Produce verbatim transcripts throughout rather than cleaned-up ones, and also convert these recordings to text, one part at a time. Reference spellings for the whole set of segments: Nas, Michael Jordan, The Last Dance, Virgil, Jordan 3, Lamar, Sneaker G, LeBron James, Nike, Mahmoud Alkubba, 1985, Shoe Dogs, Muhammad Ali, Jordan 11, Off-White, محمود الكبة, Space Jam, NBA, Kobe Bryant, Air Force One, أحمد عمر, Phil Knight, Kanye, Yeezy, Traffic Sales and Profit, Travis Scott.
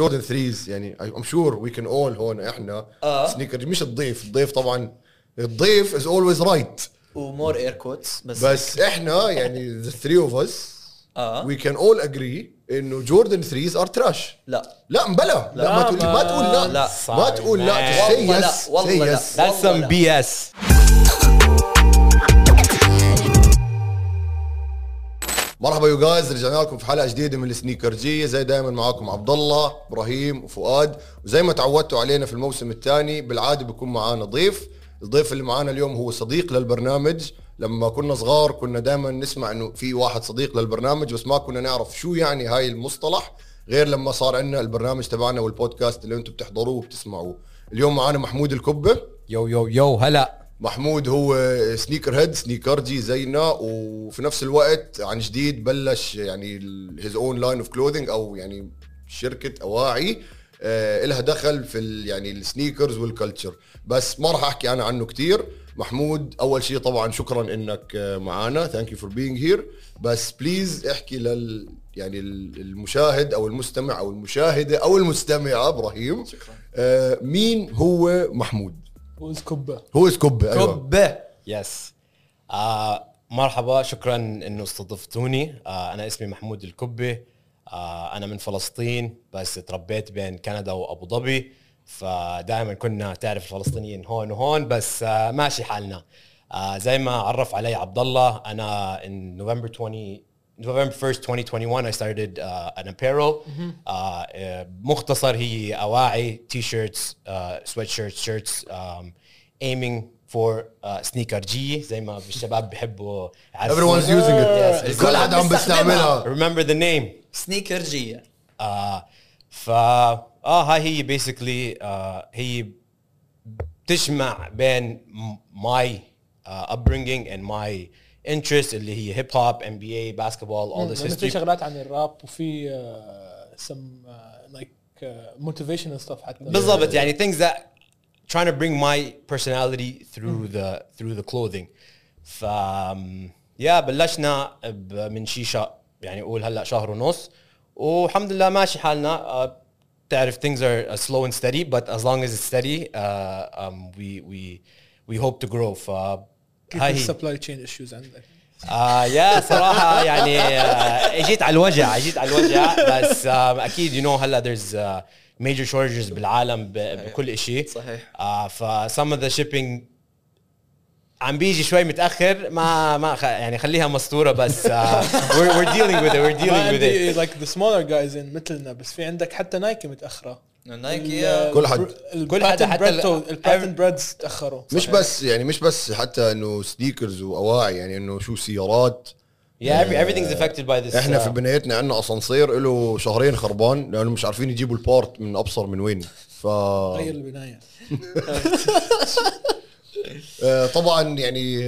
جوردن ثريز يعني I'm sure we can all هون احنا آه. سنيكر مش الضيف الضيف طبعا الضيف is always right ومور اير كوتس بس بس احنا يعني the three of us آه. we can all agree انه جوردن ثريز ار تراش لا لا مبلا لا, لا ما, تقول ما, ما تقول لا لا ما تقول لا والله لا والله لا that's some بي اس. مرحبا يو جايز, رجعنا لكم في حلقه جديده من السنيكر جي. زي دائما معاكم عبد الله, ابراهيم وفؤاد, وزي ما تعودتوا علينا في الموسم الثاني بالعاده بيكون معانا ضيف. الضيف اللي معانا اليوم هو صديق للبرنامج. لما كنا صغار كنا دائما نسمع انه في واحد صديق للبرنامج, بس ما كنا نعرف شو يعني هاي المصطلح غير لما صار عندنا البرنامج تبعنا والبودكاست اللي انتم بتحضروه وبتسمعوه. اليوم معانا محمود الكبة. يو يو يو هلا. محمود هو سنيكر هيد سنيكر جي زينا, وفي نفس الوقت عن جديد بلش يعني his own line of clothing او يعني شركة اواعي إلها دخل في يعني السنيكرز والكلتشر, بس ما راح احكي انا عنه كتير. محمود اول شيء طبعا شكرا انك معانا, thank you for being here, بس بليز احكي لل يعني المشاهد او المستمع او المشاهدة او المستمعة ابراهيم. شكرا. مين هو محمود؟ هو كبة. هو كبة. أيوة. كبة. يس. آه مرحبا, شكرا إنه استضفتوني. آه أنا اسمي محمود الكبة. آه أنا من فلسطين, بس تربيت بين كندا وأبو ظبي, فدائما كنا تعرف الفلسطينيين هون وهون, بس آه ماشي حالنا. آه زي ما عرف علي عبد الله, أنا in November first twenty twenty-one I started uh, an apparel. Mm-hmm. uh, uh, مختصر هي أواعي t-shirts, uh, sweatshirts, shirts um, aiming for uh, sneaker G زي ما الشباب بيحبوا. Everyone's using it. Yes. كل حدا عم بيستعملها. Remember the name. Sneaker G. Uh, فا آه هاي هي basically uh, هي تجمع بين my uh, upbringing and my interest اللي هي هيب هوب, ام بي اي, باسكتبول, all this history. في شغلات عن الراب وفي some like motivational stuff حتى. بالضبط, يعني things that trying to bring my personality through the through the clothing. ف يا بلشنا من شيء يعني قول هلا شهر ونص, والحمد لله ماشي حالنا. تعرف things are slow and steady, but as long as it's steady uh, um, we we we hope to grow. ف هاي السبلاي تشين ايشوز عندك. اه يا صراحه يعني اجيت على الوجع اجيت على الوجع بس اكيد يو نو هلا there's major shortages بالعالم بكل شيء. صحيح. ف some of the shipping عم بيجي شوي متاخر, ما ما يعني خليها مستوره, بس we're dealing with it we're dealing with it like the smaller guys in مثلنا. بس في عندك حتى نايكي متاخره, نايكي كل حد كل حد حتى الباتن بريدز تاخروا. مش بس يعني مش بس حتى انه سنيكرز واواعي, يعني انه شو سيارات. يا everything's affected by this. احنا في بنايتنا عندنا اسانسير له شهرين خربان لانه مش عارفين يجيبوا البارت من ابصر من وين. ف غير البنايه. طبعا يعني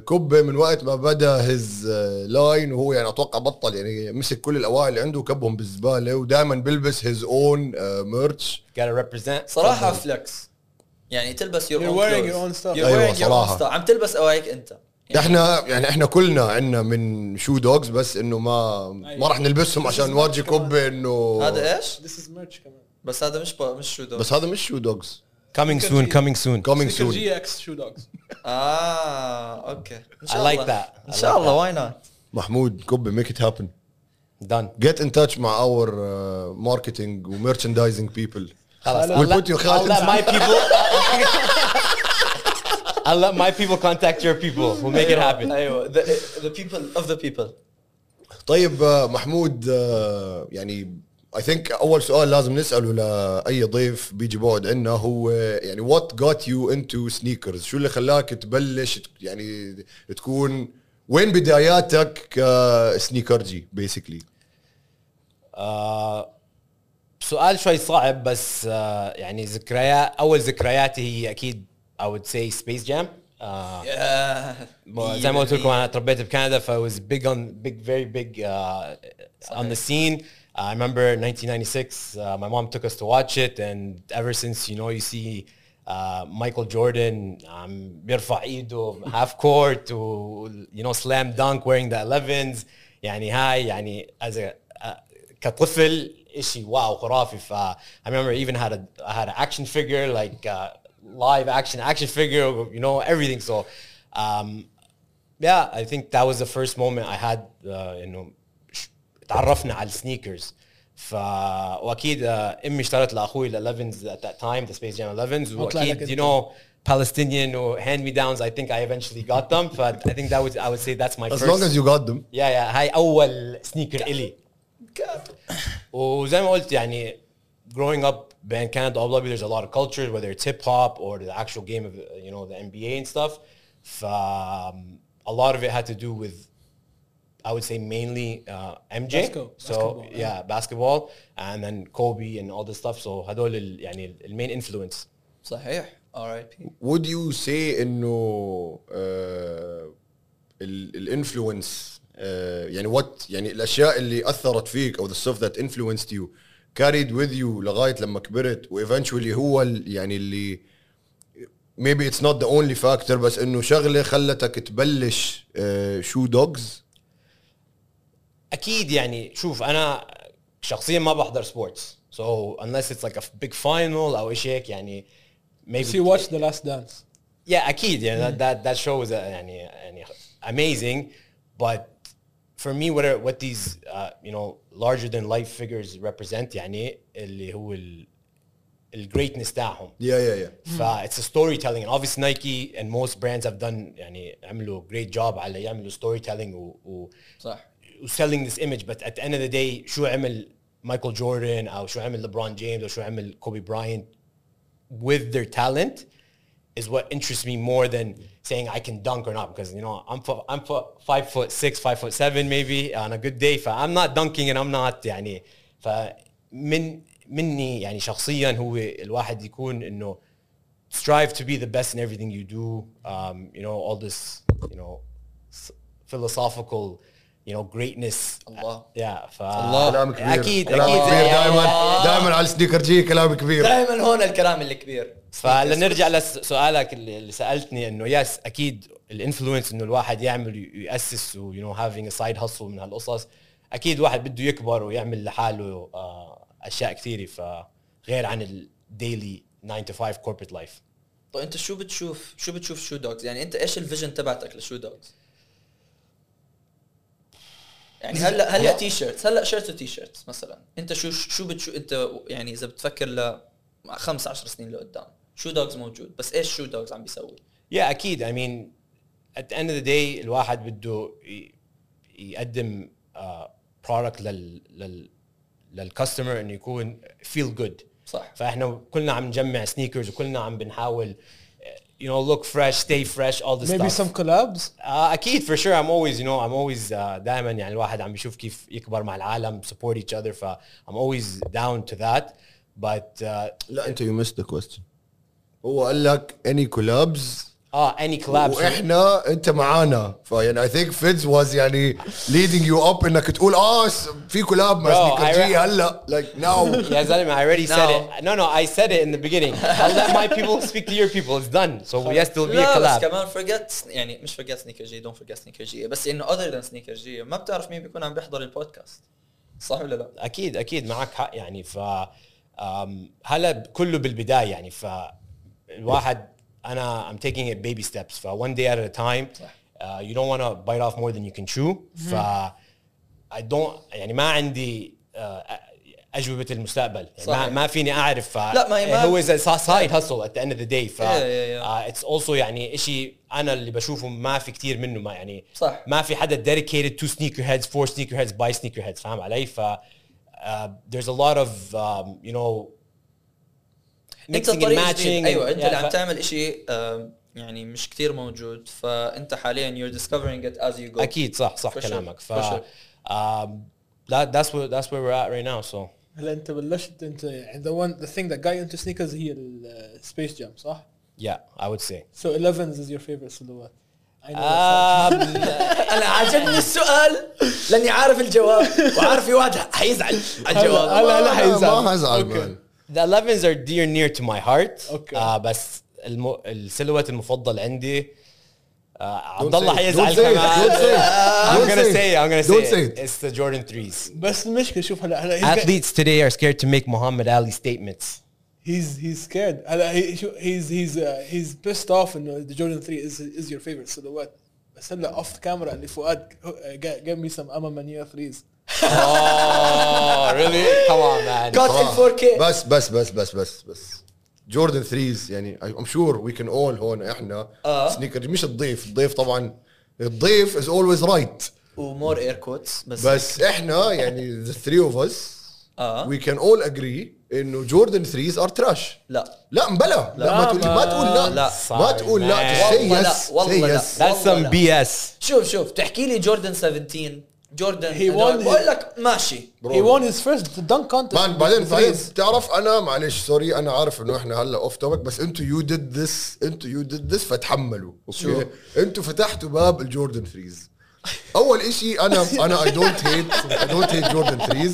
كبه من وقت ما بدا هز لاين, وهو يعني اتوقع بطل يعني مسك كل الاواعي اللي عنده وكبهم بالزباله, ودائما بلبس هز اون ميرتش. صراحه فلكس يعني تلبس يور اون ستاف. ايوه صراحه عم تلبس اواعيك انت. احنا يعني احنا كلنا عندنا من شو دوجز, بس انه ما ما راح نلبسهم عشان نورجي كبه انه هذا ايش. ذس از ميرتش كمان, بس هذا مش مش شو دوجز. بس هذا مش شو دوجز. coming soon coming soon coming soon جي إكس Shoe Dogs. اه اوكي I like that. ان شاء الله why not. محمود كوبي make it happen. done. get in touch مع our uh, marketing و merchandising people. خلاص we'll put you خلاص my people. I'll let my people contact your people. we'll make it happen. ايوه the, the people of the people. طيب محمود يعني I think أول سؤال لازم نسأله لأي ضيف بيجي بعد عنا هو يعني what got you into sneakers؟ شو اللي خلاك تبلش يعني تكون وين بداياتك كسنيكرجي basically؟ آه سؤال شوي صعب, بس آه يعني ذكريات أول ذكرياتي هي أكيد I would say Space Jam. آه yeah. زي ما قلت لكم أنا تربيت بكندا, ف I was big on big very big uh, on the scene. I remember nineteen ninety-six uh, my mom took us to watch it, and ever since you know you see uh, Michael Jordan um, بيرفع ايده half court to you know slam dunk wearing the elevens. يعني هاي يعني as a uh, كطفل شيء واو خرافي. ف I remember even had a I had an action figure like uh, live action action figure, you know, everything. So um, yeah, I think that was the first moment I had uh, you know تعرفنا على السنيكرز. ف واكيد امي اشترت لاخوي الإلفنز at that time, the Space Jam إلفنز, واكيد you know Palestinian or hand-me-downs, I think I eventually got them, but I think that would, I would say that's my as first. As long as you got them. Yeah, yeah. هاي أول sneaker إلي. وزي ما قلت يعني growing up in Canada, obviously there's a lot of cultures, whether it's hip hop or the actual game of, you know, the N B A and stuff. So, um, a lot of it had to do with, I would say mainly uh, M J. Basketball. So basketball, yeah, yeah, basketball, and then Kobe and all this stuff. So هدول ال, يعني the main influence. صحيح. R I P. Would you say إنه الانفلونس يعني what يعني الأشياء اللي أثرت فيك أو the stuff that influenced you carried with you لغاية لما كبرت و eventually هو يعني اللي maybe it's not the only factor بس إنه شغلة خلتك تبلش شو دوجز؟ أكيد يعني شوف أنا شخصيا ما بحضر sports, so unless it's like a big final أو إيش هيك يعني. Maybe so you watched The Last Dance. Yeah, أكيد. Yeah, mm. that, that that show was uh, يعني, يعني amazing. But for me, what are, what these uh, you know larger than life figures represent يعني اللي هو ال ال greatness تاعهم. Yeah, yeah, yeah. Mm. It's a storytelling, and obviously Nike and most brands have done يعني عملوا great job على يعملوا storytelling و, و, صح. و selling this image. But at the end of the day, شو عمل Michael Jordan أو شو عمل LeBron James أو شو عمل Kobe Bryant with their talent is what interests me more than saying I can dunk or not, because you know I'm for, I'm for five foot six, five foot seven maybe on a good day. For I'm not dunking and I'm not يعني for من مني يعني شخصيا هو الواحد يكون إنه strive to be the best in everything you do. Um, you know all this you know philosophical you know greatness. Allah. Yeah. ف... كلام كبير. أكيد كلام أكيد. كبير دائما دائما على سنيكر جي كلام كبير. دائما هون الكلام الكبير. فلنرجع لسؤالك اللي سألتني إنه يس أكيد الانفلونس إنه الواحد يعمل يأسس و you know having a side hustle من هالقصص أكيد واحد بده يكبر ويعمل لحاله أشياء كثيرة فغير عن ال daily nine to five corporate life. طيب أنت شو بتشوف شو بتشوف شو دوجز يعني أنت إيش الفيجن تبعتك لشو دوجز؟ يعني هلا هلا تي شيرتس هلا شيرت وتي شيرتس مثلا انت شو شو بتشو انت يعني اذا بتفكر ل خمس عشر سنين لقدام شو دوجز موجود بس ايش شو دوجز عم بيسوي؟ يا اكيد اي مين ات اند اوف ذا داي الواحد بده يقدم برودكت لل لل للكاستمر انه يكون فيل جود صح فاحنا كلنا عم نجمع سنيكرز وكلنا عم بنحاول you know look fresh stay fresh all this maybe stuff. Some collabs uh, اكيد for sure I'm always you know I'm always uh, دائما يعني الواحد عم بيشوف كيف يكبر مع العالم support each other ف I'm always down to that but uh, لا انت you missed the question هو قال لك any collabs اه any collabs واحنا انت معانا فيعني I think Fitz was يعني leading you up انك تقول اه في collab مع سنيكر جي هلا like now يا زلمه I already said it no no I said it in the beginning I'll let my people speak to your people it's done so yes there'll be a collab كمان forget يعني مش forget سنيكر جي don't forget سنيكر جي بس انه other than سنيكر جي ما بتعرف مين بيكون عم بيحضر البودكاست صح ولا لا اكيد اكيد معك حق يعني ف هلا كله بالبدايه يعني ف الواحد أنا I'm taking it baby steps for one day at a time. Uh, you don't want to bite off more than you can chew. Mm-hmm. For I don't يعني ما عندي uh, أجوبة المستقبل. ما ما فيني أعرف. لا ما هو is a side hustle at the end of the day. For yeah, yeah, yeah. uh, it's also يعني إشي أنا اللي بشوفه ما في كتير منه ما يعني صح. ما في حدا dedicated to sneakerheads, for sneakerheads, by sneakerheads. فهم علي؟ ف uh, there's a lot of um, you know. انت طريق جديد ايوه انت اللي عم تعمل اشي يعني مش كتير موجود فانت حاليا you're discovering it as you go اكيد صح صح كلامك ف that's where that's where we're at right now so هلا انت بلشت انت the one the thing that got you into sneakers هي السبيس جام صح؟ yeah I would say so elevens is your favorite silhouette أنا عجبني السؤال لأني عارف الجواب وعارف في واحد حيزعل على الجواب هلا هلا حيزعل ما حزعل The elevens are dear near to my heart. Okay. Uh, بس الم... السلوات المفضل عندي uh, عبد الله هيزعل كمان. I'm gonna say it. I'm gonna say it. It's the Jordan threes. بس المشكلة شوف هلا هلا. Athletes today are scared to make Muhammad Ali statements. He's he's scared. هلا he's he's he's pissed off إنه the Jordan three is is your favorite silhouette. بس هلا off camera اللي فؤاد gave me some Amamania threes. Oh really? Come on man. Got in four K. بس بس بس بس بس بس. جوردن ثريز يعني I'm sure we can all هون احنا uh. سنيكر مش الضيف الضيف طبعا الضيف is always right ومور اير كوتس بس بس احنا يعني the three of us uh. we can all agree انه جوردن ثريز ار تراش لا لا مبلا لا, لا ما, تقول ما تقول لا لا ما تقول لا والله لا والله لا that's some بي اس شوف شوف تحكي لي جوردن سبعتاشر جوردن he won بقول لك ماشي he won his first dunk contest بعدين بعدين طيب بتعرف انا معلش سوري انا عارف انه احنا هلا اوف توبك بس انتوا يو ديد ذس انتوا يو ديد ذس فتحملوا اوكي انتوا فتحتوا باب الجوردن ثريز اول اشي انا انا اي دونت هيت اي دونت هيت جوردن ثريز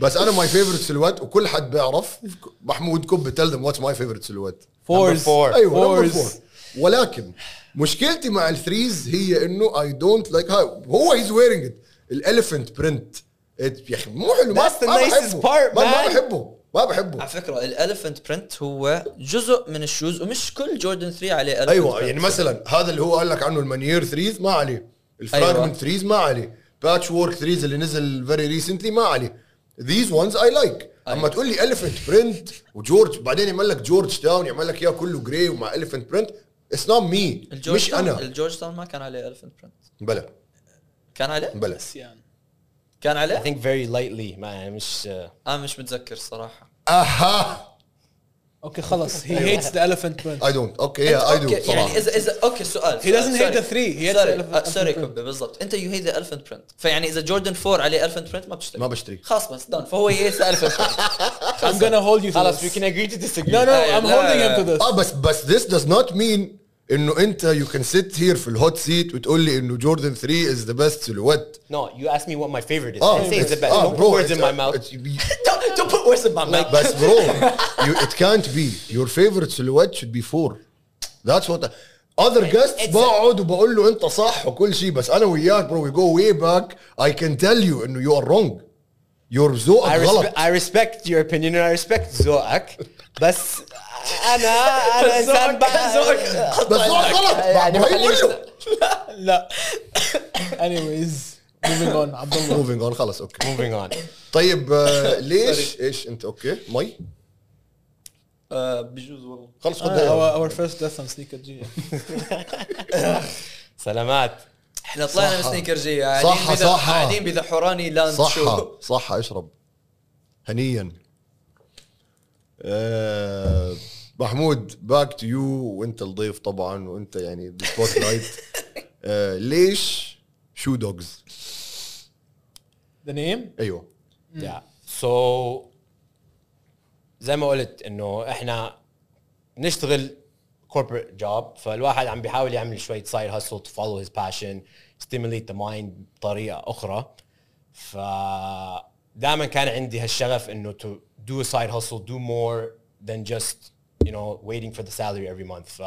بس انا ماي فيفورت سلوات وكل حد بيعرف محمود كوب تيل ذم واتس ماي فيفورت سلوات فورز ايوه فورز ولكن مشكلتي مع الثريز هي انه اي دونت لايك هو هيز ويرينج ات الاليفنت برنت يا اخي مو حلو ما بحبه ما بحبه ما بحبه على فكره الاليفنت برنت هو جزء من الشوز ومش كل جوردن ثري عليه اليفنت ايوه يعني مثلا هذا اللي هو قال لك عنه المانير ثريز ما عليه الفراجمنت ثريز ما عليه باتش وورك ثريز اللي نزل فيري ريسنتلي ما عليه ذيز ones اي لايك اما تقول لي اليفنت برنت وجورج بعدين يعمل لك جورج تاون يعمل لك اياه كله جراي ومع اليفنت برنت اتس نوت مي مش انا الجورج تاون ما كان عليه اليفنت برنت بلا كان عليه؟ بلا يعني. كان عليه؟ I think very lightly ما مش أنا مش متذكر صراحة أها أوكي خلص he hates the elephant print I don't أوكي I do يعني إذا إذا أوكي سؤال he doesn't hate the three he hates sorry كوبي بالضبط أنت you hate the elephant print فيعني إذا جوردن فور عليه elephant print ما بشتري ما بشتري خلاص بس done فهو hates the elephant print I'm gonna hold you خلاص we can agree to disagree no no I'm holding him to this آه بس بس this does not mean انه انت يو كان سيت هير في الهوت سيت وتقول لي انه جوردن ثري از ذا بيست سلوات نو يو اسك مي وات ماي فيفورت از اي سي اتس ذا بيست دونت بوت ووردز ان ماي ماوث دونت بوت ووردز ان ماي ماوث بس برو ات كانت بي يور فيفورت سلوات شود بي فور ذاتس وات اذر جيست بقعد وبقول له انت صح وكل شيء بس انا وياك برو وي جو واي باك اي كان تيل يو انه يو ار رونج يور ذوقك غلط I respect your opinion and I respect ذوقك بس انا انا انسان بس ذوقك غلط يعني ما له لا anyways moving on عبد الله moving on خلص اوكي moving on طيب ليش ايش انت اوكي مي بجوز والله خلص خذها our first lesson sneaker G سلامات احنا طلعنا من سنيكر جي قاعدين بذحوراني لاند شو صح اشرب هنيا أه محمود باك تو يو وانت الضيف طبعا وانت يعني بالسبوت لايت أه ليش شو دوجز ذا نيم ايوه يا سو زي ما قلت انه احنا نشتغل corporate job فالواحد عم بيحاول يعمل شوية side hustle to follow his passion stimulate the mind بطريقة أخرى فدائما كان عندي هالشغف إنه to do a side hustle do more than just you know waiting for the salary every month ف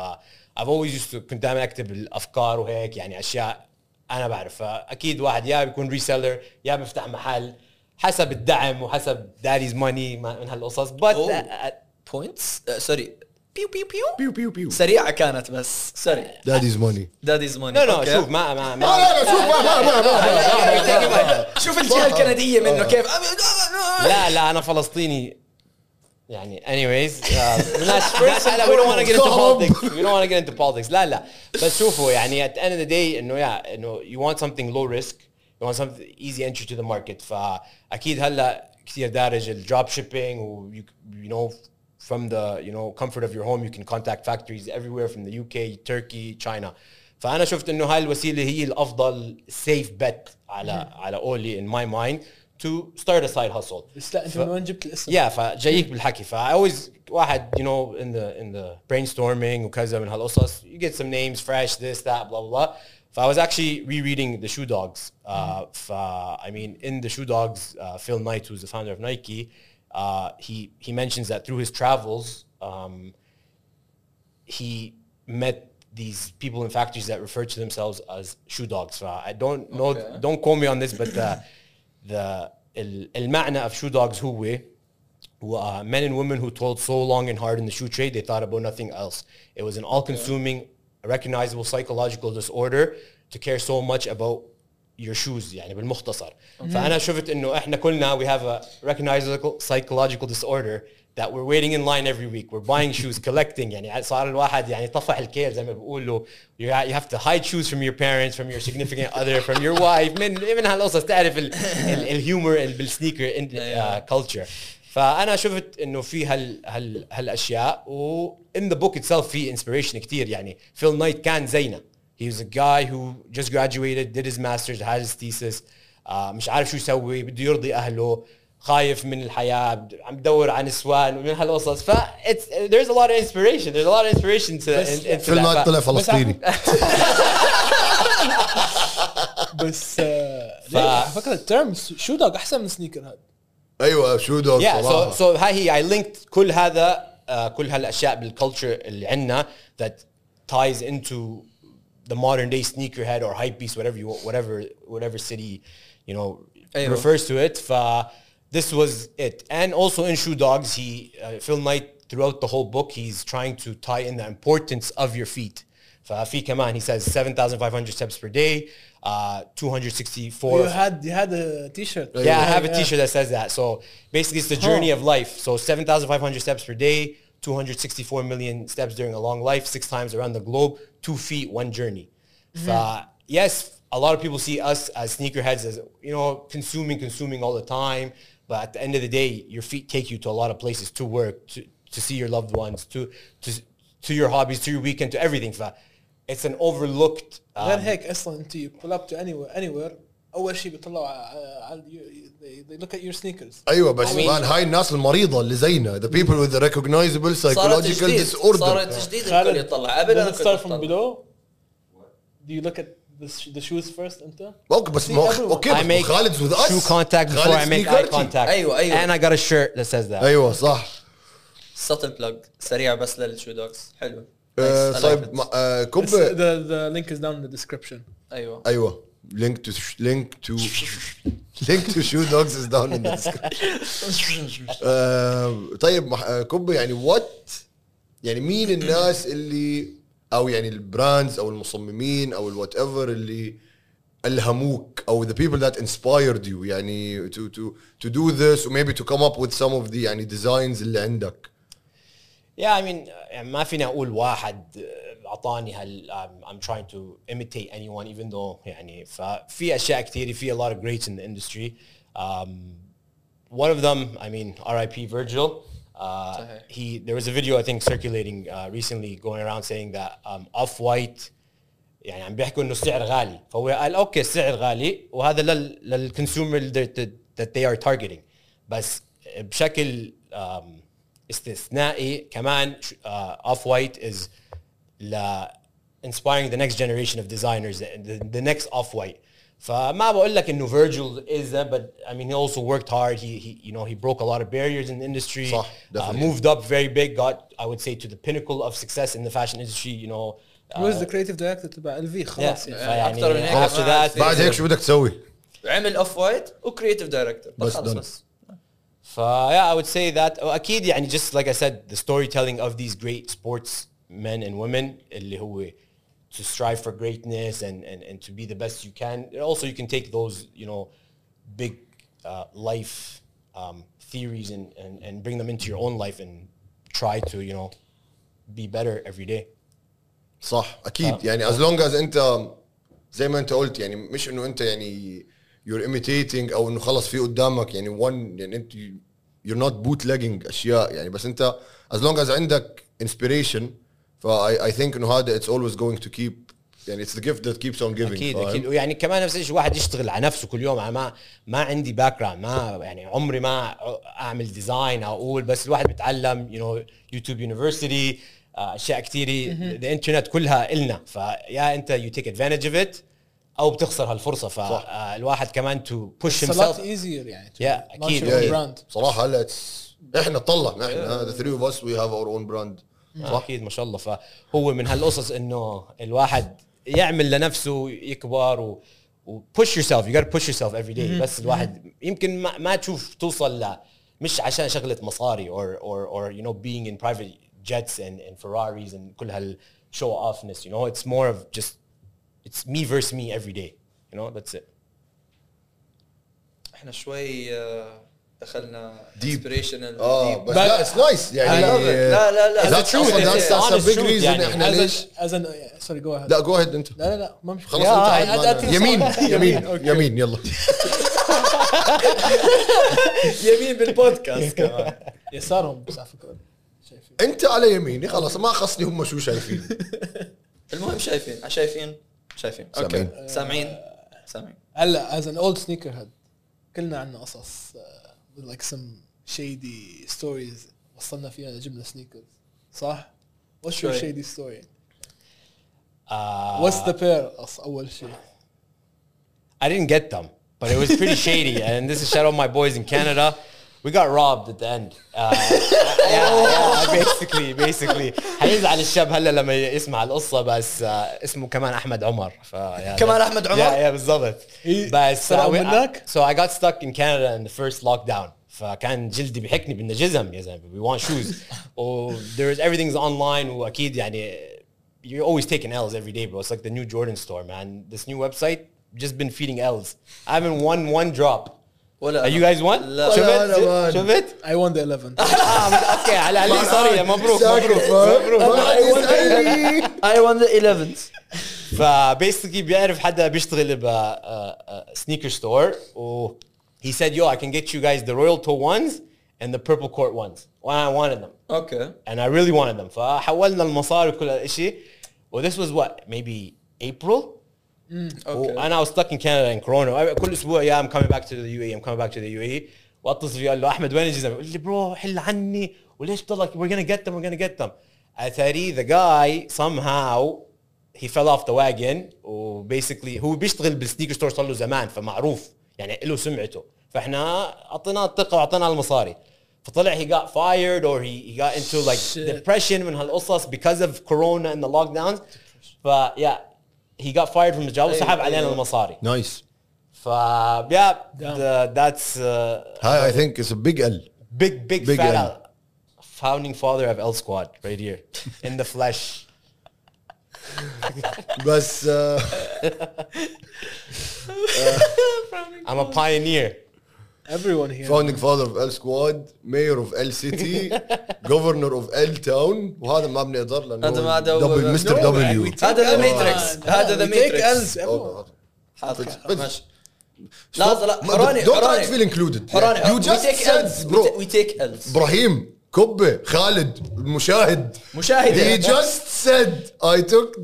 I've always used to كنت دائما أكتب الأفكار وهيك يعني أشياء أنا بعرف أكيد واحد يا بيكون reseller يا بيفتح محل حسب الدعم وحسب daddy's money من هالقصص but oh. uh, points uh, sorry بيو بيو بيو بيو بيو بيو سريعة كانت بس سريع داديز موني داديز موني لا لا شوف ما ما ما لا لا شوف ما ما ما شوف الجهة الكندية منه كيف لا لا أنا فلسطيني يعني anyways لا we don't want to get into politics we don't want to get into politics لا لا بس شوفوا يعني at the end of the day إنه يا إنه you want something low risk you want something easy entry to the market فأكيد هلا كثير دارج الدروب شيبينج و you know from the you know comfort of your home you can contact factories everywhere from the U K, Turkey, China. فأنا شفت إنه هاي الوسيلة هي الأفضل safe bet على على قولي in my mind to start a side hustle. بس لا أنت من وين جبت الاسم؟ yeah فجايك بالحكي ف I always واحد you know in the in the brainstorming وكذا من هالقصص you get some names fresh this that blah blah. ف I was actually rereading the Shoe Dogs. Uh, ف I mean in the Shoe Dogs uh, Phil Knight who's the founder of Nike. Uh, he he mentions that through his travels, um, he met these people in factories that refer to themselves as shoe dogs. I don't know, okay. don't quote me on this, but the the المعنى of shoe dogs هو uh, men and women who toiled so long and hard in the shoe trade they thought about nothing else. It was an all-consuming, recognizable psychological disorder to care so much about your shoes, يعني بالمختصر. فأنا شفت إنه إحنا كلنا we have a recognizable psychological disorder that we're waiting in line every week. We're buying shoes, collecting. يعني صار الواحد يعني طفح الكير زي ما بيقولوا. You have to hide shoes from your parents, from your significant other, from your wife. من من هالقصص تعرف ال الهيومر بالسنيكر culture. فأنا شفت إنه في هال هال هالأشياء و in the book itself في inspiration كتير. يعني Phil Knight كان زينا. He was a guy who just graduated, did his master's, had his thesis. Uh, مش عارف شو يسوي, بده يرضي أهله, خايف من الحياة, عم بدور عن نسوان ومن هالقصص. ف it's there's a lot of inspiration. There's a lot of inspiration to in Phil Knight طلع فلسطيني. بس ليه فكرة الترم شو دوغ أحسن من سنيكر هاد؟ أيوة شو دوغ. Yeah, so so هاي I linked كل هذا uh, كل هالأشياء بالculture اللي عنا that ties into the modern day sneakerhead or hypebeast, whatever you whatever whatever city you know Ayo. refers to it. Fa, this was it. And also in Shoe Dogs, he uh, Phil Knight throughout the whole book, he's trying to tie in the importance of your feet. Fa, fi kaman, he says seven thousand five hundred steps per day, uh, two hundred sixty-four. You had you had a t-shirt. Yeah, yeah I have yeah. a t-shirt that says that. So basically, it's the journey huh. of life. So seven thousand five hundred steps per day, two hundred sixty-four million steps during a long life, six times around the globe, two feet, one journey. Mm-hmm. So, yes, a lot of people see us as sneakerheads as, you know, consuming, consuming all the time. But at the end of the day, your feet take you to a lot of places, to work, to, to see your loved ones, to, to to your hobbies, to your weekend, to everything. So it's an overlooked... Um, until you pull up to anywhere, anywhere. أول شيء بيطلعوا على they look at your sneakers. أيوة بس الآن هاي الناس المريضة اللي زينا the people with the recognizable psychological disorder. صارت تجديد الكل يطلع قبل أنا start from below. Do you look at the shoes first أنت؟ أوكي بس ما أوكي بس خالد with us. Shoe contact before I make eye contact. أيوة أيوة. And I got a shirt that says that. أيوة صح. subtle plug سريع بس للشو دوكس حلو. طيب كوبا. The the link is down in the description. أيوة أيوة. Link to link to link to shoe dogs is down in the description. طيب كوبا يعني وات يعني مين الناس اللي أو يعني البراندز أو المصممين أو الوات ايفر اللي ألهموك أو the people that inspired you يعني to to to do this or maybe to come up with some of the يعني designs اللي عندك. Yeah, I mean, ما فيني أقول واحد عطاني هال. I'm trying to imitate anyone, even though يعني ففي أشياء كتير, في a lot of greats in the industry. Um, one of them, I mean, R I P Virgil. Uh, he there was a video I think circulating uh, recently going around saying that um, Off-White يعني عم بيحكوا إنه سعر غالي. فهو قال أوكي سعر غالي وهذا لل للconsumer that that they are targeting. بس بشكل um, استثنائي كمان uh, Off-White is la inspiring the next generation of designers, the, the next Off-White. فما بقول لك إنه Virgil is that, but I mean he also worked hard. He he you know he broke a lot of barriers in the industry, صح, uh, moved up very big, got I would say to the pinnacle of success in the fashion industry. You know. Who is the creative director تبع إل في خلاص يعني. After that. بعد هيك شو بدك تسوي؟ عمل Off-White و creative director. بس بس. فا yeah I would say that أكيد يعني just like I said the storytelling of these great sports men and women اللي هو to strive for greatness and and and to be the best you can. Also you can take those you know big uh, life um, theories and, and and bring them into your own life and try to you know be better every day. صح أكيد يعني as long as أنت زي ما أنت قلت يعني مش إنه أنت يعني you're imitating أو إنه خلص في قدامك يعني one يعني أنت you're not bootlegging أشياء يعني بس أنت as long as عندك inspiration. فا I think إنه هذا it's always going to keep يعني it's the gift that keeps on giving. أكيد أكيد ويعني كمان نفس الشيء واحد يشتغل على نفسه كل يوم. ما ما عندي background ما يعني عمري ما أعمل ديزاين أو أقول بس الواحد بيتعلم you know YouTube University أشياء كتيرة the internet كلها إلنا. فيا أنت you take advantage of it أو بتخسر هالفرصة. فالواحد كمان to push himself. It's a lot easier يعني. Yeah أكيد. صراحة هلا إحنا طلع نحن the three of us we have our own brand. اكيد ما شاء الله. فهو من هالقصص انه الواحد يعمل لنفسه يكبر و وبوش يور سيلف، يو جوت بوش يور سيلف افري داي. بس الواحد يمكن ما, ما تشوف توصل ل، مش عشان شغله مصاري اور اور اور يو نو بينج ان برايفت جيتس اند اند فيراريز اند كل هالشو اوفنس، يو نو اتس مور اوف جست اتس مي فيرس مي افري داي، يو نو ذاتس ات. احنا شوي دخلنا inspirational اه بس اتس نايس يعني. لا لا لا لا تشوف ذاتس بيج ريزن احنا ليش اذن سوري جو اهيد. لا جو اهيد انت. لا لا لا ما مش خلاص انت يمين يمين يمين يلا يمين بالبودكاست كمان يسارهم بس على فكره شايفين انت على يميني خلاص ما خصني هم شو شايفين. المهم شايفين شايفين شايفين اوكي سامعين سامعين. هلا از ان اولد سنيكر هيد كلنا عندنا قصص like some shady stories وصلنا فيها لجبنا sneakers صح؟ what's your shady story؟ Uh, what's the pair أول شيء؟ I didn't get them but it was pretty shady and this is shout out my boys in Canada. We got robbed at the end. Uh, yeah, yeah, basically basically حيزعل الشاب هلا لما يسمع القصه بس uh, اسمه كمان احمد عمر ف yeah, كمان احمد عمر يا يا بالضبط. بس so I got stuck in Canada in the first lockdown فكان جلدي بيحكني بدنا جزم يا زلمه we want shoes or there is everything's online واكيد يعني you're always taking L's every day bro. It's like the new Jordan store man, this new website just been feeding L's. I haven't won one drop. Are you guys won? شفت شفت I won the eleven. اوكي على علي سوري مبروك مبروك مبروك I won the eleven. فبيسكلي بيعرف حدا بيشتغل ب سنيكر ستور و he said yo I can get you guys the royal toe ones and the purple court ones and I wanted them. Okay. And I really wanted them فحولنا المصاري وكل هالشيء و this was what maybe April. Okay. And I was stuck in Canada in Corona. كل أسبوع yeah I'm coming back to the U A E I'm coming back to the U A E. واتصل قال له أحمد وين الجزم؟ قال لي برو حل عني وليش بتضلك we're gonna get them we're gonna get them. أثري the guy somehow he fell off the wagon و basically هو بيشتغل بالسنيكر ستور صار له زمان فمعروف يعني له سمعته فإحنا أعطيناه الثقة وأعطيناه المصاري فطلع he got fired or he, he got into like depression من هالقصص because of Corona and the lockdowns. But yeah. He got fired from his job. وسحب علينا المصاري. Nice. فا yeah, the, that's. Uh, Hi, I think it's a big L. Big big, big fat L. L. Founding father of L Squad right here in the flesh. But uh, uh, I'm a pioneer. Everyone here. Founding father of L Squad, mayor of L City, governor of L Town. وهذا ما بنقدر لأنه دبل مستر دبليو. هذا ذا ماتريكس. هذا ذا ماتريكس. حاضر ماشي. لا لا حراني حراني. Don't feel included. حراني. You just said bro. We take L. إبراهيم كبة خالد المشاهد. مشاهد. He just said I took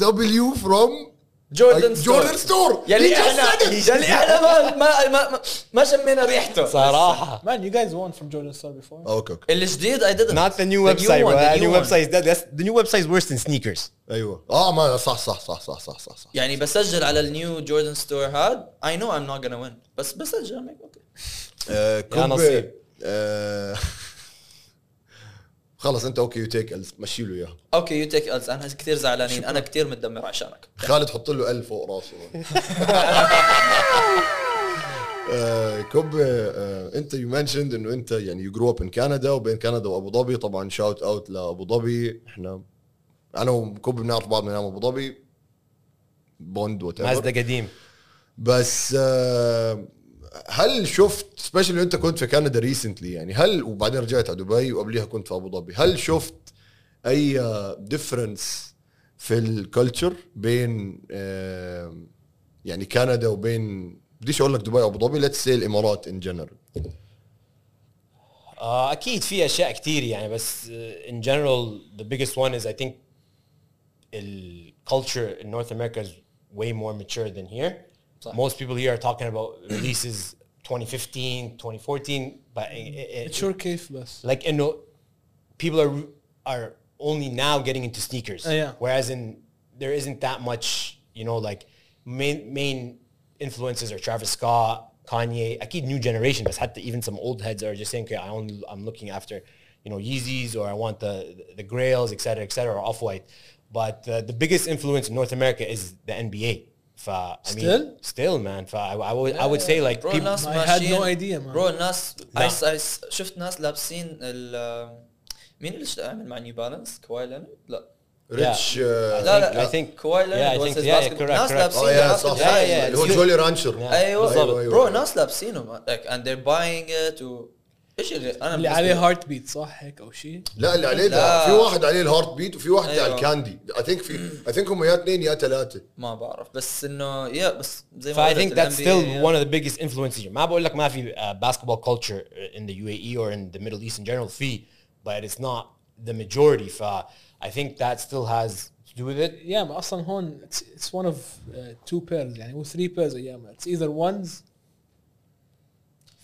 W from. جوردن ستور. جوردن ستور يلي احنا يلي احنا ما ما ما شمينا ريحته صراحه. مان يو جايز وون فروم جوردن ستور بيفور. اوكي الجديد اي ديدنت نوت ذا نيو ويب سايت. ذا نيو ويب سايت ذا نيو ويب سايت ورست ان سنيكرز. ايوه اه ما صح صح صح صح صح صح يعني بسجل على النيو جوردن ستور هاد اي نو ام نوت جونا وين بس بسجل اوكي يا نصيب خلص انت اوكي يو تيك الز مشي له اياها. اوكي يو تيك الز. انا كثير زعلانين انا كثير متدمر عشانك خالد. حط له ال فوق راسه. آه كوب آه انت يو منشند انه انت يعني يو جرو اب ان كندا وبين كندا وابو ظبي. طبعا شاوت اوت لابو ظبي. احنا انا وكوب بنعرف بعض من ايام ابو ظبي بوند وات ايفر مازدا قديم. بس آه هل شفت سبيشلي انت كنت في كندا ريسنتلي يعني هل وبعدين رجعت على دبي وقبليها كنت في ابو ظبي هل شفت اي ديفرنس في الكلتشر بين يعني كندا وبين بديش اقول لك دبي وابو ظبي ليتس سي الامارات ان جنرال؟ اكيد في اشياء كثير يعني بس ان جنرال ذا بيجست وان از اي ثينك الكلتشر ان نورث امريكا از واي مور ماتشور ذان هير. Most people here are talking about releases twenty fifteen, twenty fourteen, but it, it, it's your case, less. Like you know, people are are only now getting into sneakers, uh, yeah. whereas in there isn't that much, you know, like main main influences are Travis Scott, Kanye. I keep new generation, but even some old heads are just saying, okay, I only I'm looking after you know, Yeezys, or I want the the Grails, et cetera, et cetera, or Off-White. But uh, the biggest influence in North America is the N B A. I mean, still, still, man. I, I would, yeah, I would yeah. say like bro, people. Nas I had no idea, man. Bro, Nas. Nah. I, I شفت ناس لابسين ال مين اللي عمل مع نيو بالانس؟ كواي لانرد؟ لا. Rich. لا لا. I think كواي لانرد. Yeah, correct. ناس لابسين. Yeah, yeah. هو جولي رانشر. أيوة. Bro, ناس لابسينه like and they're buying it to. ايش انا اللي عليه هارت بيت صح هيك او شيء؟ لا اللي عليه لا. في واحد عليه الهارت بيت وفي واحد أيوه. على الكاندي. اي ثينك في اي ثينك هم يا اثنين يا ثلاثه ما بعرف بس انه يا بس زي ما قلت. I think that's still one of the biggest influences. ما بقول لك ما في basketball culture in the U A E or in the Middle East in general في but it's not the majority. ف I think that still has to do with it. Yeah, but اصلا هون it's, it's one of uh, two pairs يعني or three pairs ايام. It's either ones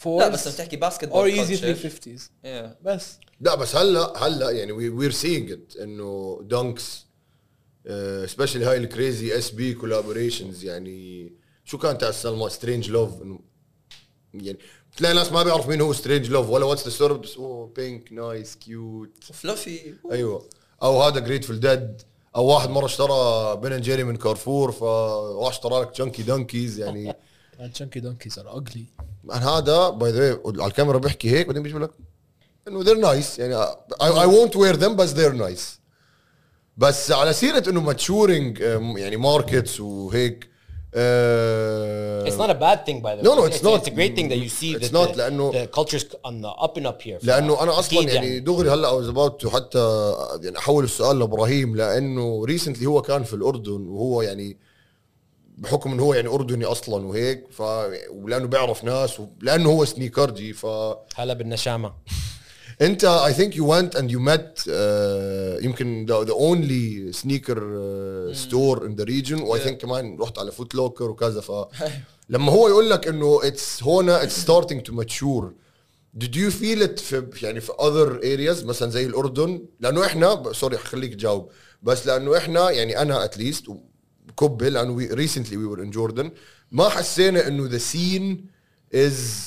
لا بس بتحكي باسكت بول or easy three fifties yeah. بس لا بس هلا هلا يعني وي ار سينج ات انه دونكس سبيشلي هاي الكريزي اس بي كولابوريشنز يعني شو كان تاع السلمى سترينج لوف انه يعني تلاقي ناس ما بيعرف مين هو سترينج لوف ولا واتس ذا ستوري بس اوه بينك نايس كيوت فلافي ايوه او هذا جريتفل ديد او واحد مره اشترى بن اند جيري من كارفور فراح اشترى لك تشانكي دانكيز يعني تشانكي دانكيز ار اغلي انا هذا باي ذا على الكاميرا بيحكي هيك بعدين بيجي لك انه they're nice يعني I won't wear them بس they're nice بس على سيره انه ماتشورينج يعني ماركتس وهيك uh, It's not a bad thing by the way no, no, it's, it's not it's a great thing that you see it's that not the, the culture's on the up and up here لانه انا اصلا يعني, يعني دغري هلا I was about to حتى يعني احول السؤال لابراهيم لانه recently هو كان في الاردن وهو يعني بحكم انه هو يعني اردني اصلا وهيك ف ولانه بيعرف ناس ولانه هو سنيكر جي ف هلا بالنشامه انت اي ثينك يو ونت اند يو مت يمكن ذا اونلي سنيكر ستور ان ذا ريجن واي ثينك كمان رحت على فوت لوكر وكذا ف لما هو يقول لك انه اتس هنا اتس ستارتنج تو ماتشور did you feel it في يعني في other areas مثلا زي الاردن لانه احنا سوري خليك تجاوب بس لانه احنا يعني انا اتليست كوبي لانه وي ريسنتلي وي ور ان جوردن ما حسينا انه ذا سين از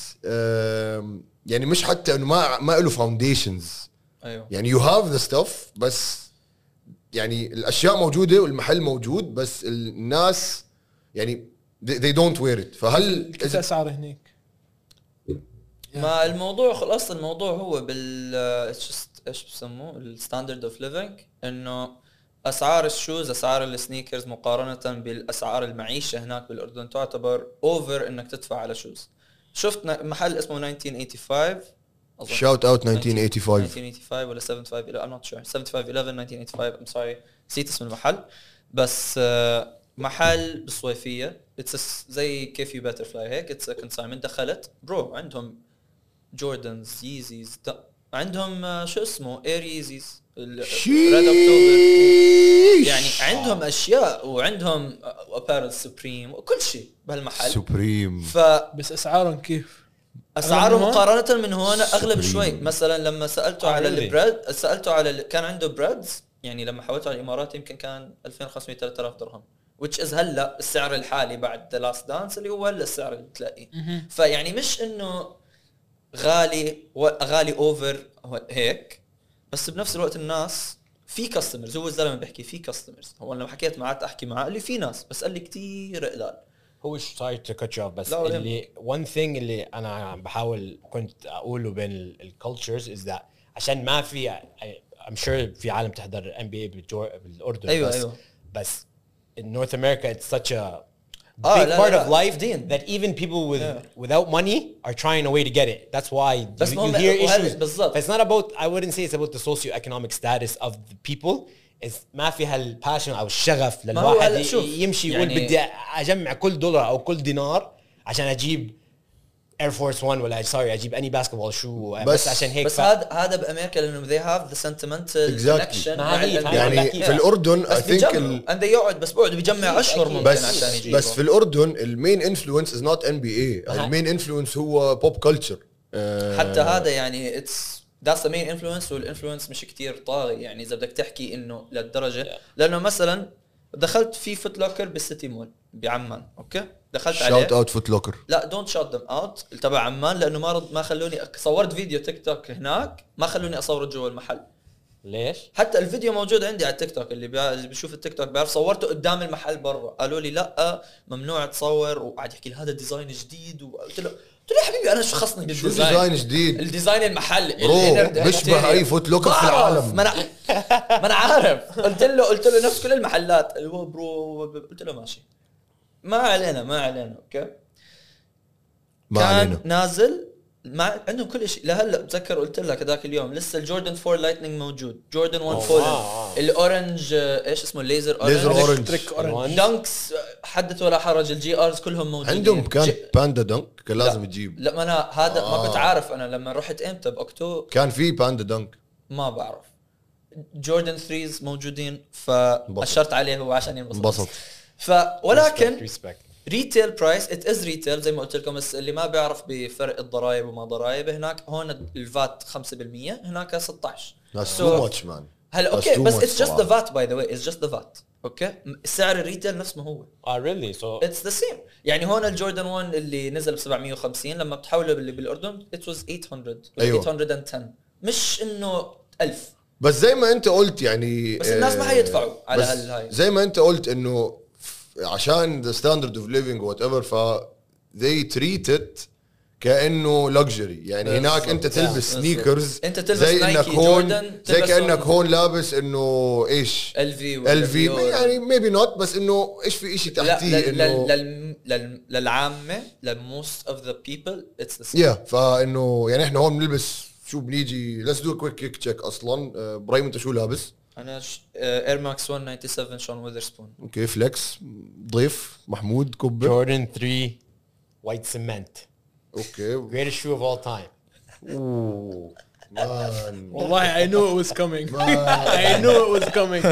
يعني مش حتى انه ما ما له فاونديشنز ايوه يعني يو هاف ذا ستاف بس يعني الاشياء موجوده والمحل موجود بس الناس يعني they don't wear it فهل كيف اسعار هناك؟ ما الموضوع خلاص الموضوع هو بال ايش بسموه الستاندرد اوف ليفينج انه اسعار الشوز اسعار السنيكرز مقارنه بالاسعار المعيشه هناك بالاردن تعتبر اوفر انك تدفع على شوز شفت محل اسمه nineteen eighty-five شوت اوت nineteen eighty-five nineteen eighty-five ولا seventy-five I'm not sure seventy-five eleven nineteen eighty-five I'm sorry نسيت اسم المحل بس محل بالصويفيه اتس زي كيف يو باتر فلاي هيك اتس كونسايمنت دخلت برو عندهم جوردنز ييزيز عندهم شو اسمه اير ييزيز الريد اكتوبر يعني عندهم اشياء وعندهم ابارل سوبريم وكل شيء بهالمحل سوبريم ف بس اسعارهم كيف اسعارهم مقارنه من هون اغلب شوي مثلا لما سالته على البراد سالته على ال... كان عنده برادز يعني لما حولته على الامارات يمكن كان ألفين وخمسمية ثلاثة آلاف درهم which is هلا السعر الحالي بعد The Last Dance اللي هو هلا السعر اللي تلاقيه فيعني مش انه غالي غالي اوفر هيك بس بنفس الوقت الناس في كاستمرز هو الزلمه بيحكي في كاستمرز هو لما حكيت معه احكي معه قال لي في ناس بس قال لي كثير قلال هو سايد تو كاتش اوف بس اللي one thing اللي انا عم بحاول كنت اقوله بين الكالتشرز از ذات عشان ما في I'm sure في عالم تحضر الان بي اي بالاردن أيوة بس أيوة. بس in North America it's such a big آه لا part لا لا. of life دين. that even people with yeah. without money are trying a way to get it. That's why That's you, you hear issues. But it's not about. I wouldn't say it's about the socioeconomic status of the people. It's ما في هالpassion أو الشغف للواحد يمشي يقول يعني بدي أجمع كل دولار أو كل دينار عشان أجيب Air Force One ولا sorry أجيب any basketball shoe بس, بس عشان هيك. بس هذا هذا بأمريكا لأنه they have the sentimental exactly. connection. يعني في الأردن I think and they يقعد بس بقعد بيجمع أشهر ممكن عشان يجيبه. بس في الأردن المين influence is not N B A. المين influence هو pop culture. حتى هذا يعني it's that's the main influence والinfluence مش كتير طاغي يعني إذا بدك تحكي إنه للدرجة لأنه مثلا دخلت في فوت لوكر بالسيتي مول بعمان، اوكي دخلت عليه شوت اوت فوت لوكر، لا دونت شوت ذم اوت تبع عمان، لانه ما رد ما خلوني صورت فيديو تيك توك هناك، ما خلوني اصور جوا المحل. ليش؟ حتى الفيديو موجود عندي على التيك توك، اللي بيشوف التيك توك بيعرف صورته قدام المحل برا، قالوا لي لا ممنوع تصور، وقعد يحكي لي هذا ديزاين جديد، وقلت له قلت له يا حبيبي انا شو خصني بالديزاين؟ ديزاين جديد، الديزاين المحلي بيشبه اي فوت لوكر في العالم، ما انا ما انا عارف، قلت له قلت له نفس كل المحلات، هو برو قلت له ماشي ما علينا ما علينا اوكي ما علينا. كان نازل ما عندهم كل شيء لهلا، بتذكر قلت لك هذاك اليوم لسه الجوردن فور لايتنينج موجود، جوردن واحد فولن، الاورنج ايش اسمه الليزر اورنج، ليزر اورنج، تريك اورنج، دنكس حدث ولا حرج، الجي ارز كلهم موجودين عندهم. كان باندا دنك كان لازم تجيب، لا ما انا هذا آه. ما كنت عارف انا لما رحت امتى باكتوبر كان في باندا دنك ما بعرف، جوردن ثريز موجودين فاشرت عليه هو عشان ينبسط. ف ولكن ريتيل برايس ات از ريتيل زي ما قلت لكم، بس اللي ما بيعرف بفرق الضرائب وما ضرائب، هناك هون الفات خمسة بالمية هناك ستة عشر. That's too much man. هلا اوكي بس it's just the vat by the way, it's just the vat. اوكي سعر الريتيل نفس ما هو. اه ريلي سو اتس ذا سيم، يعني هون الجوردن واحد اللي نزل ب سبعمية وخمسين لما بتحوله باللي بالاردن it was ثمانمية أيوة. ثمانمية وعشرة مش انه ألف، بس زي ما انت قلت يعني بس الناس ما حيدفعوا على هالهاي زي ما انت قلت انه عشان the standard of living وات ايفر، ف they treat it كانه luxury، يعني هناك انت تلبس سنيكرز انت تلبس زي انك هون زي كانك هون لابس انه ايش ال في، يعني ميبي نوت بس انه ايش في شيء تحتيه انه للعامه لموست اوف ذا بيبل اتس ذا سيم. فانه يعني احنا هون بنلبس شو بنيجي ليتس دو كويك كيك تشيك. اصلا برايم انت شو لابس؟ انا اير ماكس مية وسبعة وتسعين شون ويذرسبون. اوكي فليكس ضيف محمود كبه جوردن ثري وايت سيمنت. اوكي greatest shoe of all time. اوه مان والله I knew it was coming I knew it was coming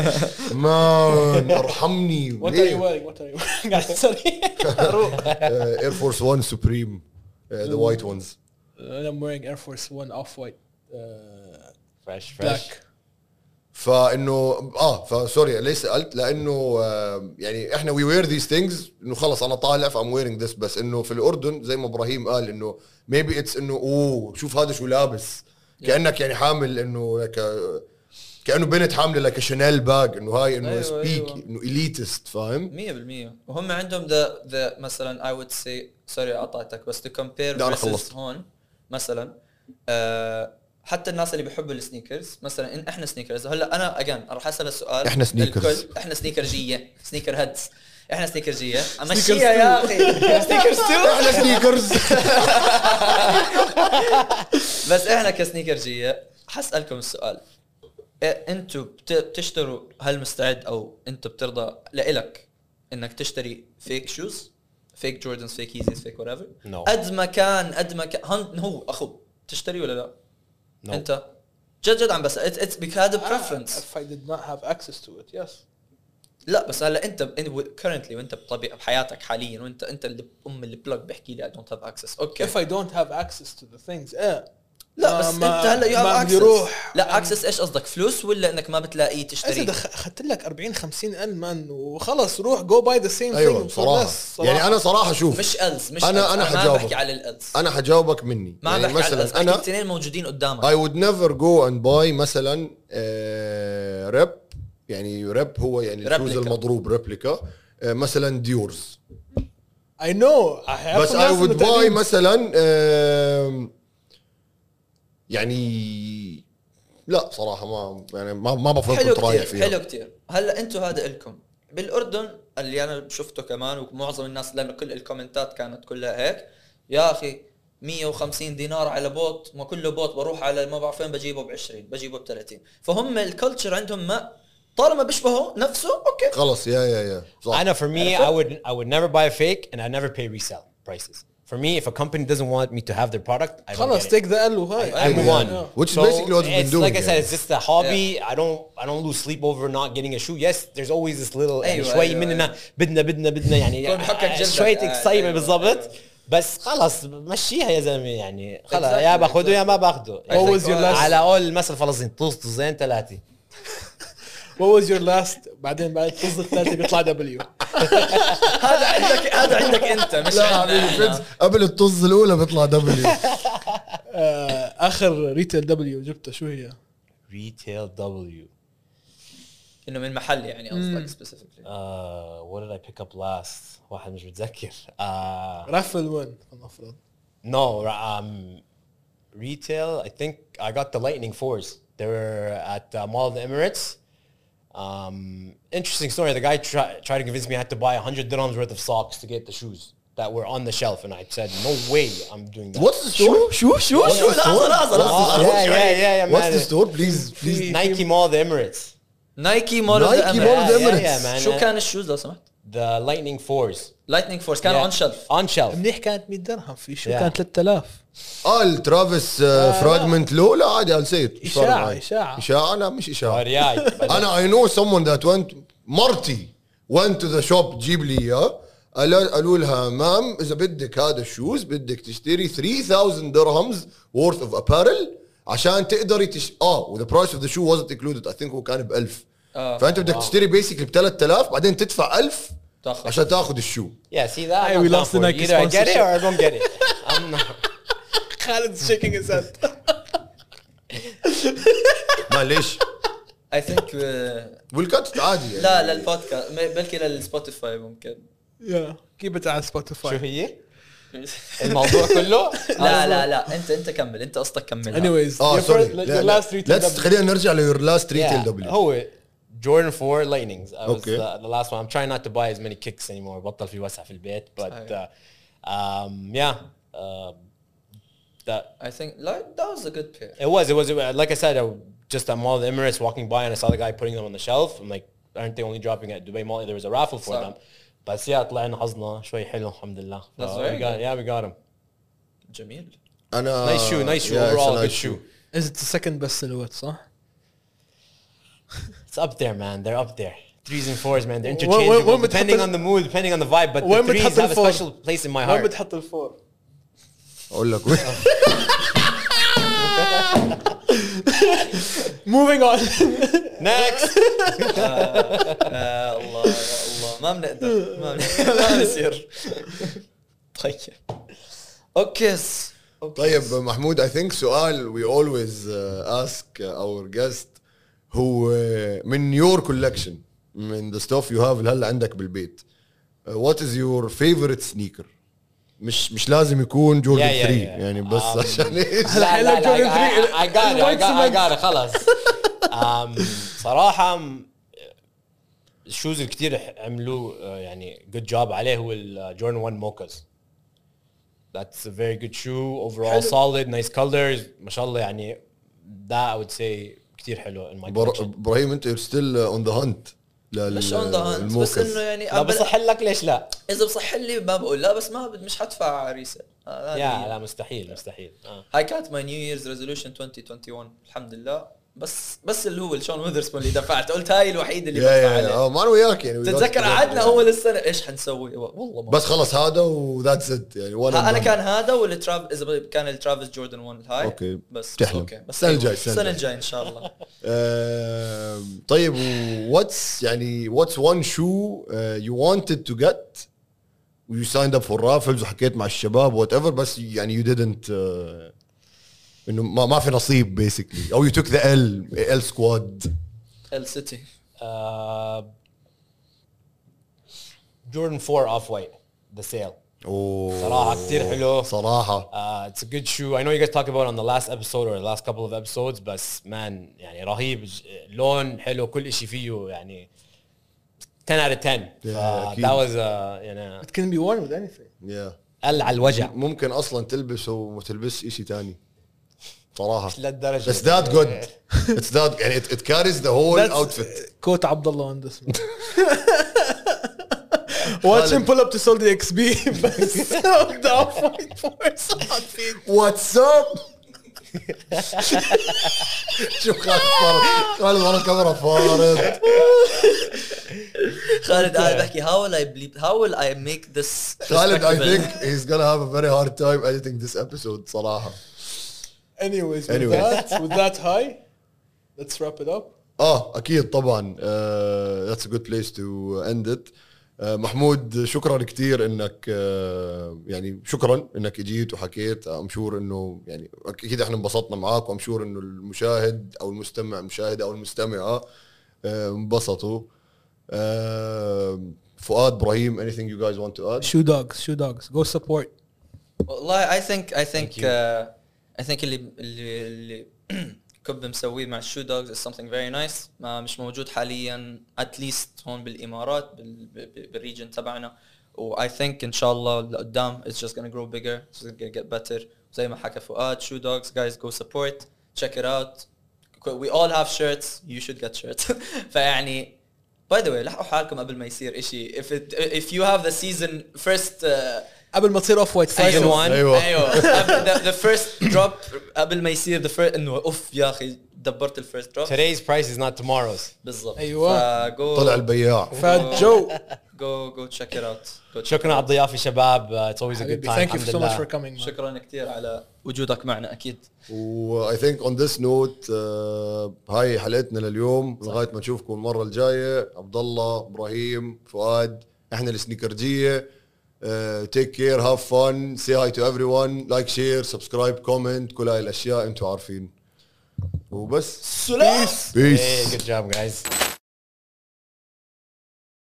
مان ارحمني. what are you wearing what are you wearing؟ اير فورس وان سوبريم the white ones. I'm wearing Air Force One Off-White fresh fresh. فانه اه فسوري ليش سالت، لانه آه يعني احنا وي وير ذيس ثينجز انه خلص انا طالع فام ويرينج ذس، بس انه في الاردن زي ما ابراهيم قال انه ميبي اتس انه اوه شوف هذا شو لابس، كانك يعني حامل انه كانه بنت حامله لك شانيل باج، انه هاي انه سبيك انه اليتست، فاهم مية بالمية. وهم عندهم ذا ذا مثلا اي وود سي سوري قطعتك بس تو كومبير هون مثلا آه حتى الناس اللي بيحبوا السنيكرز مثلا إن احنا سنيكرز هلا انا اجان راح اسال السؤال، احنا سنيكرز احنا سنيكر جيه سنيكر هيدز احنا سنيكر جيه امشيها يا اخي سنيكرز تو احنا سنيكرز بس احنا كسنيكر جيه حسالكم السؤال، انتم بتشتروا هل مستعد او انت بترضى لإلك انك تشتري فيك شوز فيك جوردنز فيك ايزيز فيك وات ايفر قد ما كان قد ما كان هو اخو تشتري ولا لا؟ No. انت جد جد عم بس اتس بيكاد بريفرنس if I did not have access to it yes. لا بس هلا انت كرنتلي وانت بطبيعه بحياتك حاليا وانت انت اللي ام البلوك بحكي لي I don't have access اوكي okay. if I don't have access to the things ايه لا بس انت هلا يو هاف access. لا access ايش قصدك فلوس ولا انك ما بتلاقيه تشتري؟ اخذت لك أربعين خمسين ألف مان وخلص روح جو باي ذا سيم ثينج صراحه يعني انا صراحه شوف مش ألز مش انا انا حجاوبك بحكي على الألز انا حجاوبك مني ما يعني بحكي مثلا انا الاثنين موجودين قدامك I would never go and buy مثلا آه ريب يعني ريب هو يعني الشوز المضروب ريبليكا آه مثلا ديورز I know بس I would buy مثلا آه يعني لا صراحه ما يعني ما ما بفضل رايح فيها حلو كثير. هلا انتم هذا لكم بالاردن اللي انا شفته كمان ومعظم الناس لانه كل الكومنتات كانت كلها هيك يا اخي مية وخمسين دينار على بوت ما كله بوت بروح على ما بعرف وين بجيبه ب عشرين بجيبه ب ثلاثين فهم الكلتشر عندهم ما طالما بيشبهه نفسه اوكي خلص يا يا يا صح. انا for me I would I would never buy a fake and I never pay resale prices. For me, if a company doesn't want me to have their product, I don't get it. Take the L. I move on. Which is basically what we've been doing. Like I said, it's just a hobby. I don't, I don't lose sleep over not getting a shoe. Yes, there's always this little شوي مننا بدنا بدنا بدنا يعني شوية excitement بالضبط. بس خلاص مشيها يا زلمة يعني خلاص يا باخده يا ما باخده. Always your last. على أول مثل فلسطين طز طزين ثلاثة. What was your last؟ بعدين بعد القصه الثالثه بيطلع دبليو. هذا عندك هذا عندك انت مش لا قبل الطز الاولى بيطلع دبليو. اخر ريتيل دبليو جبته شو هي؟ ريتيل دبليو انه من محل يعني قصدك سبيسيفيكلي. اه وات ديد اي بيك اب لاست؟ واحد مش متذكر. اه رافل وين المفروض؟ نو retail I think I got the Lightning Fours. They were at uh, Mall of the Emirates. Um interesting story, the guy tried tried to convince me I had to buy one hundred dirhams worth of socks to get the shoes that were on the shelf, and I said no way I'm doing that. What's the store? Shoe shoe shoe yeah yeah yeah. What's the store? Please please. Nike Mall of the Emirates. Nike Mall of the Emirates. شو كان الشوز لو سمحت؟ The Lightning Fours. Lightning Force كانوا اون شلف اون شلف منيح. كانت مية درهم في شو yeah. كانت ثلاثة آلاف. اه الترافيس فراجمنت لو لا عادي نسيت. اشاعه اشاعه اشاعه لا مش اشاعه. انا اي نو someone that went مرتي went to the shop تجيب لي اياه. قالوا لها مام اذا بدك هذا الشوز بدك تشتري ثلاثة آلاف درهمز worth of apparel عشان تقدري تش... اه وذا برايس اوف ذا شو wasn't included. I think هو كان ب ألف. فانت بدك تشتري بيسكلي ب ثلاثة آلاف بعدين تدفع ألف عشان تاخذ الشو. Yeah, see that? Hey, we lost the Nike sponsorship. Either I get it or I don't get it. I'm not. Khaled's shaking his head. معلش. I think. والكات عادي. لا للبودكاست بلكي للسبوتيفاي ممكن. يا كيف بتاع سبوتيفاي؟ شو هي؟ الموضوع كله؟ لا لا لا أنت أنت كمل أنت قصتك كمل. Anyways. آه سوري. Let's خلينا نرجع ل your last retail W. هو. Jordan four Lightnings. I okay. was uh, the last one. I'm trying not to buy as many kicks anymore. بطل في وسع في البيت. But uh, um, yeah, uh, that I think like, that was a good pair. It was. It was. Like I said, I just at Mall of the Emirates walking by and I saw the guy putting them on the shelf. I'm like, aren't they only dropping at Dubai Mall? There was a raffle for so. them. But yeah, طلعنا حظنا شوي حلو الحمد لله. That's very good. Yeah, we got him. جميل. أنا nice shoe. Nice shoe. Yeah, overall good shoe. Is it the second best silhouette? صح. It's up there, man. They're up there. Threes and fours, man. They're interchangeable depending on the mood, depending on the vibe. But the threes have a special place in my heart. Where would you put the four? I'll look. Moving on. Next. Allah, Allah. ما بنقدر. ما ما بنصير. طيب. Okay. طيب محمود, I think سؤال we always ask our guest. هو من your collection, من the stuff you have هلا عندك بالبيت, what is your favorite sneaker? مش مش لازم يكون جوردن yeah, yeah, ثلاثة yeah. يعني بس um, عشان ايش لا لا I got it I got it I got it خلاص. um, صراحة الشوز الكتير عملوا يعني good job عليه, هو الجوردن one موكاز. That's a very good shoe overall, solid, nice colors, ما شاء الله يعني. That I would say كثير حلو. ابراهيم انت ستيل اون ذا هانت؟ لا مش اون ذا هانت بس انه يعني لا بصح لك. ليش لا؟ اذا بصح لي ما بقول لا, بس ما مش حدفع ريسيل. آه يا لا مستحيل مستحيل. آه. هاي كانت ماي نيو ييرز ريزولوشن ألفين وواحد وعشرين الحمد لله. بس بس اللي هو شون ويذرسبون اللي دفعت, قلت هاي الوحيده اللي بدفع عليها. اه ما انا وياك يعني تتذكر قعدنا اول السنه ايش حنسوي والله ما بس خلص هذا وذاتس ات يعني. ولا انا كان هذا والتراف اذا كان الترافيس جوردن واحد الهاي. اوكي بس تحلم. اوكي بس السنه الجاي السنه الجاي ان شاء الله. طيب واتس يعني واتس وان شو يو وانتد تو جيت ويو سايند اب فور رافلز وحكيت مع الشباب وات ايفر بس يعني يو didnt انه ما ما في نصيب بيسكلي او يو توك ذا ال ال سكواد ال سيتي. جوردن فور اوف وايت ذا سيل صراحه كثير حلو صراحه. اتس ا جود شو. اي نو يو جايز توك اباوت اون ذا لاست ابيسود اور لاست كابل اوف ابيسودز بس مان يعني رهيب, لون حلو, كل شيء فيه يعني عشرة out of عشرة. ذات واز يعني ات كان بي وورن وذ اني ثينج قل على الوجع. ممكن اصلا تلبسه وما تلبس شيء ثاني صراحه. مش للدرجه بس ذات جود اتس ذات يعني ات كاريز ذا هول اوتفيت. كوت عبد الله هندس واتش ام بول اب تو سول دي اكس بي بس داون فايت فورس واتس اب. شوف خالد فارض خالد ورا الكاميرا فارض. خالد قاعد بحكي how will I bleep how will I make this. خالد I think he's gonna have a very hard time editing this episode صراحه. Anyways, with that, with that high, let's wrap it up. اه اكيد طبعا. ذاتس جود بليس تو اند ات. محمود شكرا كتير انك آه يعني شكرا انك اجيت وحكيت. ام شور انه يعني اكيد احنا انبسطنا معاك, وام شور انه المشاهد او المستمع المشاهده او المستمعه انبسطوا. آه فؤاد ابراهيم, anything you guys want to add? Shoe Dogs, Shoe Dogs, go support. والله I think I think uh, I think اللي اللي كوب مسويه مع Shoe Dogs is something very nice, ما مش موجود حاليا at least هون بالإمارات بالريجن تبعنا, و I think إن شاء الله قدام it's just gonna grow bigger, it's gonna get better. زي ما حكى فؤاد, Shoe Dogs guys go support, check it out. We all have shirts, you should get shirts. فيعني by the way لحقوا حالكم قبل ما يصير إشي. If it, if you have the season first uh, قبل ما تصير اوف وايت سيزون واحد, ايوه ايوه ذا فيرست دروب قبل ما يصير ذا فيرست انه اوف يا اخي دبرت الفيرست دروب. Today's price is not tomorrow's. بالضبط, ايوه طلع البياع. فجو جو جو تشيك ات اوت. شكرا على الضيافه شباب, it's always a good time. Thank you so much for coming. شكرا كثير على وجودك معنا. اكيد, و I think on this note هاي حلقتنا لليوم. لغايه ما نشوفكم المره الجايه, عبد الله, ابراهيم, فؤاد, احنا السنيكرجيه. Uh, take care, have fun, say hi to everyone, like, share, subscribe, comment, كل هاي الأشياء أنتوا عارفين. وبس. Peace. Peace. Hey, good job, guys.